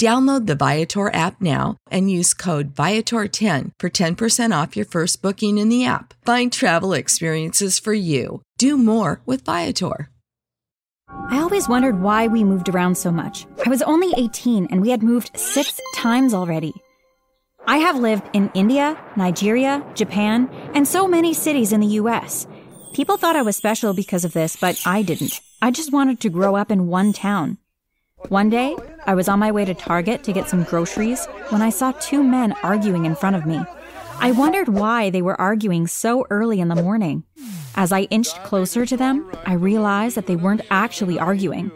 Download the Viator app now and use code Viator10 for 10% off your first booking in the app. Find travel experiences for you. Do more with Viator. I always wondered why we moved around so much. I was only 18 and we had moved 6 times already. I have lived in India, Nigeria, Japan, and so many cities in the U.S. People thought I was special because of this, but I didn't. I just wanted to grow up in one town. One day, I was on my way to Target to get some groceries when I saw 2 men arguing in front of me. I wondered why they were arguing so early in the morning. As I inched closer to them, I realized that they weren't actually arguing.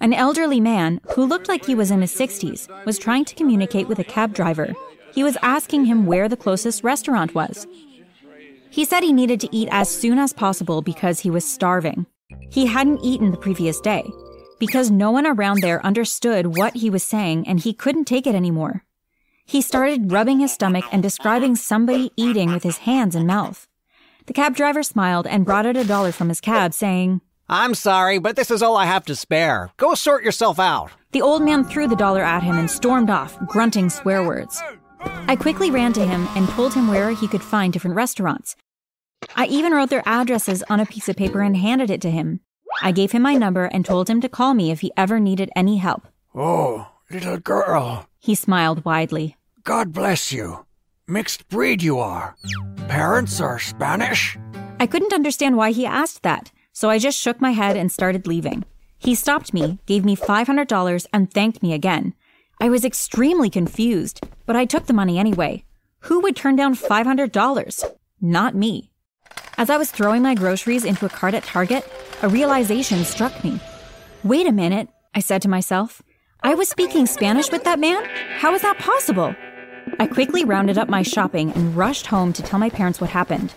An elderly man, who looked like he was in his 60s, was trying to communicate with a cab driver. He was asking him where the closest restaurant was. He said he needed to eat as soon as possible because he was starving. He hadn't eaten the previous day. Because no one around there understood what he was saying and he couldn't take it anymore. He started rubbing his stomach and describing somebody eating with his hands and mouth. The cab driver smiled and brought out $1 from his cab, saying, "I'm sorry, but this is all I have to spare. Go sort yourself out." The old man threw $1 at him and stormed off, grunting swear words. I quickly ran to him and told him where he could find different restaurants. I even wrote their addresses on a piece of paper and handed it to him. I gave him my number and told him to call me if he ever needed any help. "Oh, little girl," he smiled widely. "God bless you. Mixed breed you are. Parents are Spanish?" I couldn't understand why he asked that, so I just shook my head and started leaving. He stopped me, gave me $500, and thanked me again. I was extremely confused, but I took the money anyway. Who would turn down $500? Not me. As I was throwing my groceries into a cart at Target, a realization struck me. "Wait a minute," I said to myself. "I was speaking Spanish with that man? How is that possible?" I quickly rounded up my shopping and rushed home to tell my parents what happened.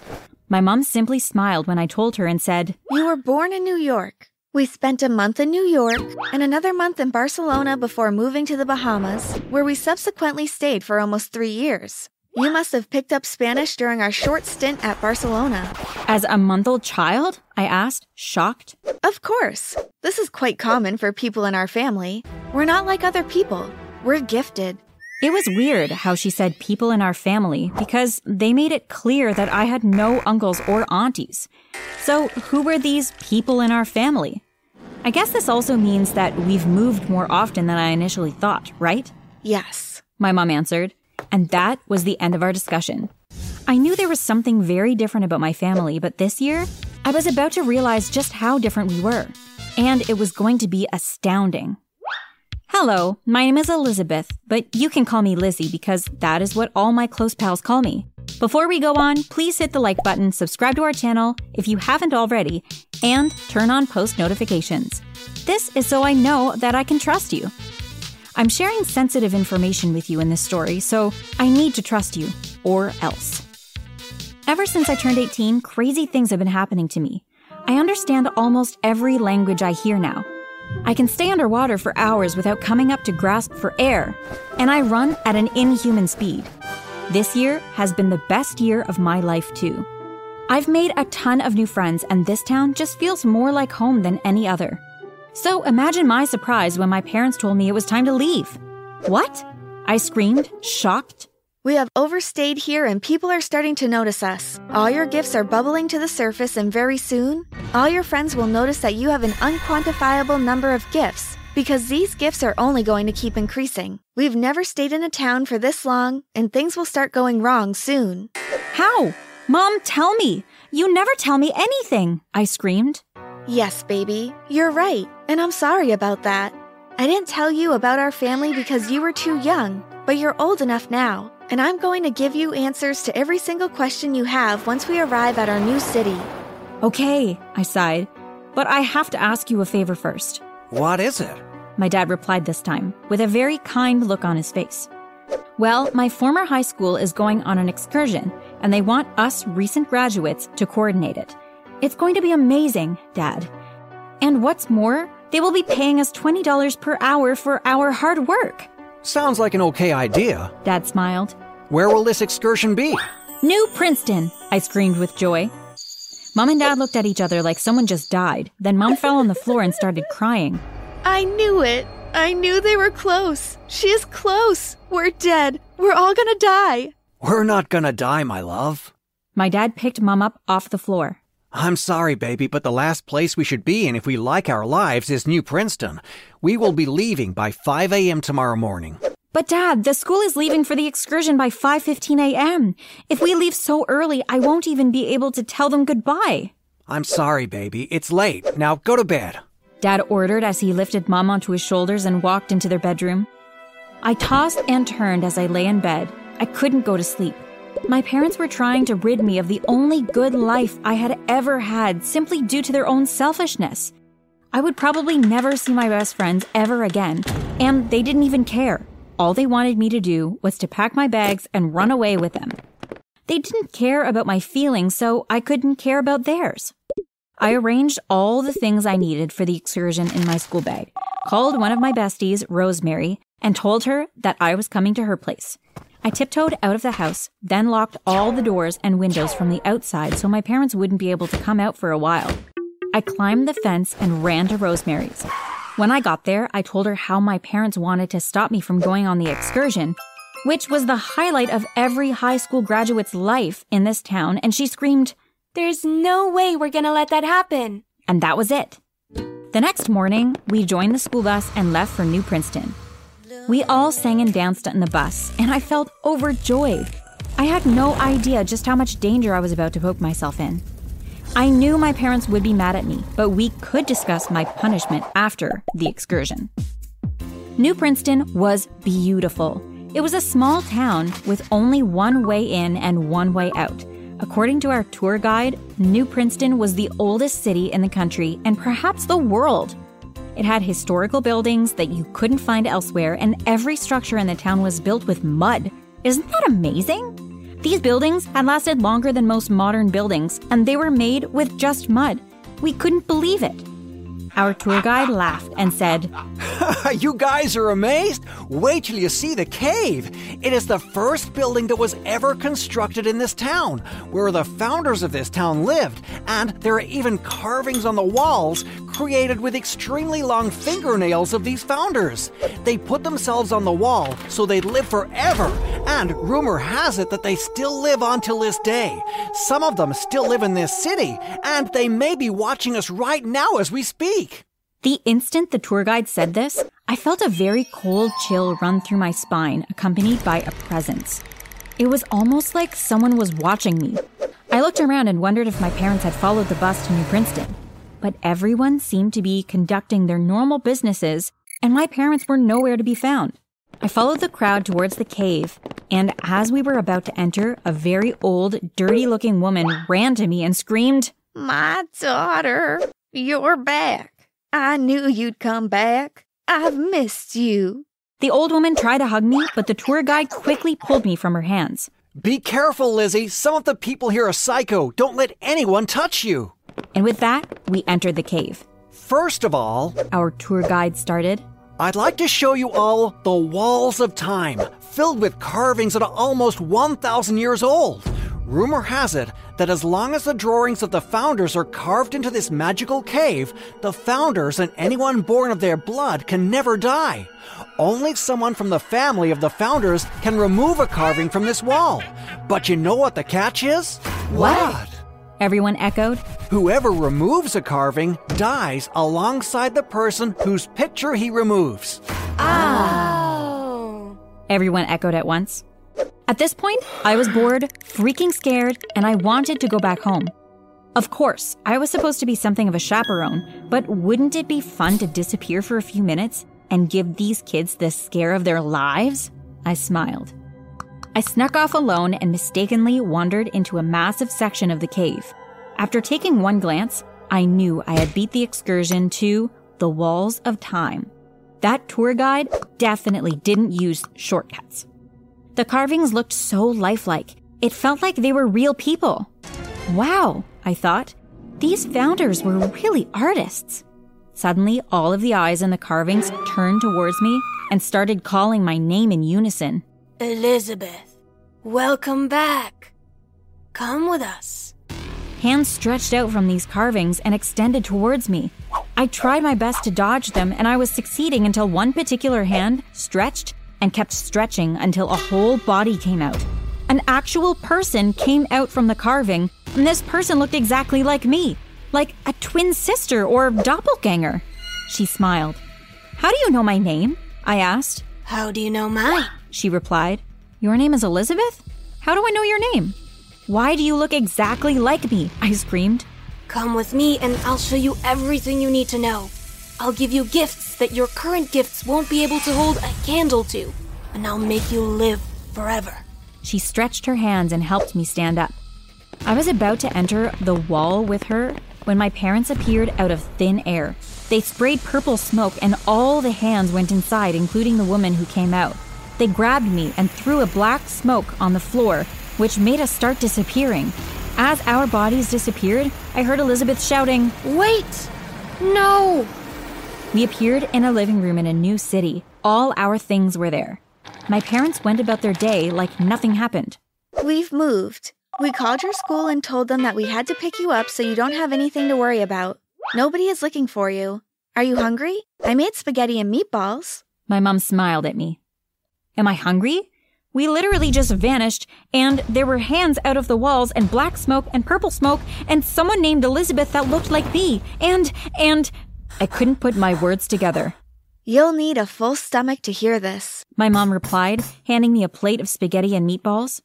My mom simply smiled when I told her and said, "You were born in New York. We spent a month in New York and another month in Barcelona before moving to the Bahamas, where we subsequently stayed for almost 3 years. You must have picked up Spanish during our short stint at Barcelona." "As a month-old child?" I asked, shocked. "Of course. This is quite common for people in our family. We're not like other people. We're gifted." It was weird how she said people in our family because they made it clear that I had no uncles or aunties. So who were these people in our family? I guess this also means that we've moved more often than I initially thought, right? "Yes," my mom answered. And that was the end of our discussion. I knew there was something very different about my family, but this year, I was about to realize just how different we were. And it was going to be astounding. Hello, my name is Elizabeth, but you can call me Lizzie because that is what all my close pals call me. Before we go on, please hit the like button, subscribe to our channel if you haven't already, and turn on post notifications. This is so I know that I can trust you. I'm sharing sensitive information with you in this story, so I need to trust you. or else. Ever since I turned 18, crazy things have been happening to me. I understand almost every language I hear now. I can stay underwater for hours without coming up to grasp for air, and I run at an inhuman speed. This year has been the best year of my life, too. I've made a ton of new friends, and this town just feels more like home than any other. So imagine my surprise when my parents told me it was time to leave. What? I screamed, shocked. We have overstayed here and people are starting to notice us. All your gifts are bubbling to the surface, and very soon, all your friends will notice that you have an unquantifiable number of gifts, because these gifts are only going to keep increasing. We've never stayed in a town for this long, and things will start going wrong soon. How? Mom, tell me. You never tell me anything, I screamed. Yes, baby, you're right, and I'm sorry about that. I didn't tell you about our family because you were too young, but you're old enough now. And I'm going to give you answers to every single question you have once we arrive at our new city. Okay, I sighed, but I have to ask you a favor first. What is it? My dad replied this time, with a very kind look on his face. Well, my former high school is going on an excursion, and they want us recent graduates to coordinate it. It's going to be amazing, Dad. And what's more, they will be paying us $20 per hour for our hard work. Sounds like an okay idea. Dad smiled. Where will this excursion be? New Princeton, I screamed with joy. Mom and Dad looked at each other like someone just died. Then Mom fell on the floor and started crying. I knew it. I knew they were close. She is close. We're dead. We're all gonna die. We're not gonna die, my love. My dad picked Mom up off the floor. I'm sorry, baby, but the last place we should be in if we like our lives is New Princeton. We will be leaving by 5 a.m. tomorrow morning. But, Dad, the school is leaving for the excursion by 5:15 a.m. If we leave so early, I won't even be able to tell them goodbye. I'm sorry, baby. It's late. Now go to bed. Dad ordered as he lifted Mom onto his shoulders and walked into their bedroom. I tossed and turned as I lay in bed. I couldn't go to sleep. My parents were trying to rid me of the only good life I had ever had simply due to their own selfishness. I would probably never see my best friends ever again, and they didn't even care. All they wanted me to do was to pack my bags and run away with them. They didn't care about my feelings, so I couldn't care about theirs. I arranged all the things I needed for the excursion in my school bag, called one of my besties, Rosemary, and told her that I was coming to her place. I tiptoed out of the house, then locked all the doors and windows from the outside so my parents wouldn't be able to come out for a while. I climbed the fence and ran to Rosemary's. When I got there, I told her how my parents wanted to stop me from going on the excursion, which was the highlight of every high school graduate's life in this town, and she screamed, "There's no way we're gonna let that happen!" And that was it. The next morning, we joined the school bus and left for New Princeton. We all sang and danced on the bus, and I felt overjoyed. I had no idea just how much danger I was about to poke myself in. I knew my parents would be mad at me, but we could discuss my punishment after the excursion. New Princeton was beautiful. It was a small town with only one way in and one way out. According to our tour guide, New Princeton was the oldest city in the country and perhaps the world. It had historical buildings that you couldn't find elsewhere, and every structure in the town was built with mud. Isn't that amazing? These buildings had lasted longer than most modern buildings, and they were made with just mud. We couldn't believe it. Our tour guide laughed and said, "You guys are amazed? Wait till you see the cave. It is the first building that was ever constructed in this town, where the founders of this town lived, and there are even carvings on the walls created with extremely long fingernails of these founders. They put themselves on the wall so they'd live forever, and rumor has it that they still live on till this day. Some of them still live in this city, and they may be watching us right now as we speak." The instant the tour guide said this, I felt a very cold chill run through my spine, accompanied by a presence. It was almost like someone was watching me. I looked around and wondered if my parents had followed the bus to New Princeton. But everyone seemed to be conducting their normal businesses, and my parents were nowhere to be found. I followed the crowd towards the cave, and as we were about to enter, a very old, dirty-looking woman ran to me and screamed, "My daughter, you're back. I knew you'd come back. I've missed you." The old woman tried to hug me, but the tour guide quickly pulled me from her hands. Be careful, Lizzie. Some of the people here are psycho. Don't let anyone touch you. And with that, we entered the cave. First of all, our tour guide started, I'd like to show you all the walls of time, filled with carvings that are almost 1,000 years old. Rumor has it that as long as the drawings of the founders are carved into this magical cave, the founders and anyone born of their blood can never die. Only someone from the family of the founders can remove a carving from this wall. But you know what the catch is? What? Everyone echoed. Whoever removes a carving dies alongside the person whose picture he removes. Oh. Everyone echoed at once. At this point, I was bored, freaking scared, and I wanted to go back home. Of course, I was supposed to be something of a chaperone, but wouldn't it be fun to disappear for a few minutes and give these kids the scare of their lives? I smiled. I snuck off alone and mistakenly wandered into a massive section of the cave. After taking one glance, I knew I had beat the excursion to the Walls of Time. That tour guide definitely didn't use shortcuts. The carvings looked so lifelike. It felt like they were real people. Wow, I thought. These founders were really artists. Suddenly, all of the eyes in the carvings turned towards me and started calling my name in unison. Elizabeth, welcome back. Come with us. Hands stretched out from these carvings and extended towards me. I tried my best to dodge them, and I was succeeding until one particular hand stretched and kept stretching until a whole body came out. An actual person came out from the carving, and this person looked exactly like me, like a twin sister or doppelganger. She smiled. How do you know my name? I asked. How do you know mine? She replied. Your name is Elizabeth? How do I know your name? Why do you look exactly like me? I screamed. Come with me and I'll show you everything you need to know. I'll give you gifts that your current gifts won't be able to hold a candle to, and I'll make you live forever. She stretched her hands and helped me stand up. I was about to enter the wall with her when my parents appeared out of thin air. They sprayed purple smoke and all the hands went inside, including the woman who came out. They grabbed me and threw a black smoke on the floor, which made us start disappearing. As our bodies disappeared, I heard Elizabeth shouting, Wait! No! We appeared in a living room in a new city. All our things were there. My parents went about their day like nothing happened. We've moved. We called your school and told them that we had to pick you up so you don't have anything to worry about. Nobody is looking for you. Are you hungry? I made spaghetti and meatballs. My mom smiled at me. Am I hungry? We literally just vanished, and there were hands out of the walls and black smoke and purple smoke and someone named Elizabeth that looked like me, and... I couldn't put my words together. You'll need a full stomach to hear this, my mom replied, handing me a plate of spaghetti and meatballs.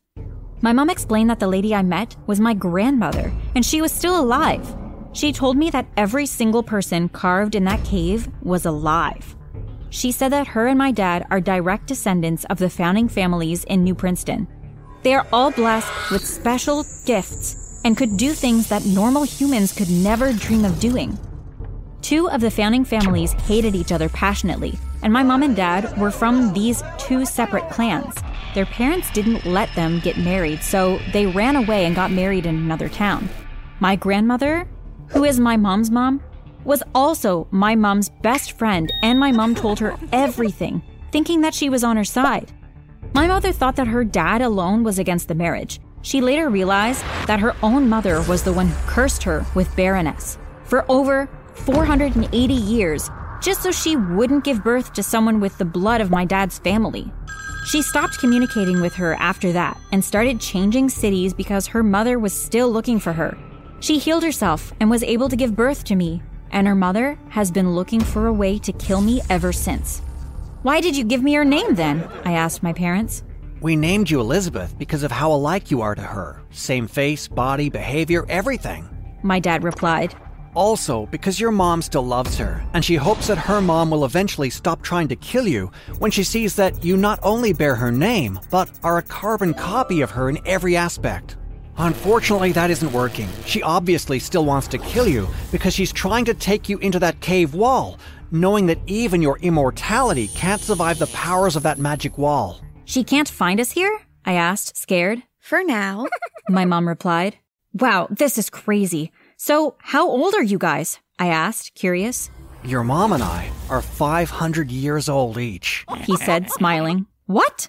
My mom explained that the lady I met was my grandmother, and she was still alive. She told me that every single person carved in that cave was alive. She said that her and my dad are direct descendants of the founding families in New Princeton. They are all blessed with special gifts and could do things that normal humans could never dream of doing. Two of the founding families hated each other passionately, and my mom and dad were from these two separate clans. Their parents didn't let them get married, so they ran away and got married in another town. My grandmother, who is my mom's mom, was also my mom's best friend, and my mom told her everything, thinking that she was on her side. My mother thought that her dad alone was against the marriage. She later realized that her own mother was the one who cursed her with barrenness for over 480 years, just so she wouldn't give birth to someone with the blood of my dad's family. She stopped communicating with her after that and started changing cities because her mother was still looking for her. She healed herself and was able to give birth to me. And her mother has been looking for a way to kill me ever since. Why did you give me your name then? I asked my parents. We named you Elizabeth because of how alike you are to her. Same face, body, behavior, everything. My dad replied. Also, because your mom still loves her, and she hopes that her mom will eventually stop trying to kill you when she sees that you not only bear her name, but are a carbon copy of her in every aspect. Unfortunately, that isn't working. She obviously still wants to kill you because she's trying to take you into that cave wall, knowing that even your immortality can't survive the powers of that magic wall. She can't find us here? I asked, scared. For now, my mom replied. Wow, this is crazy. So how old are you guys? I asked, curious. Your mom and I are 500 years old each, he said, smiling. What?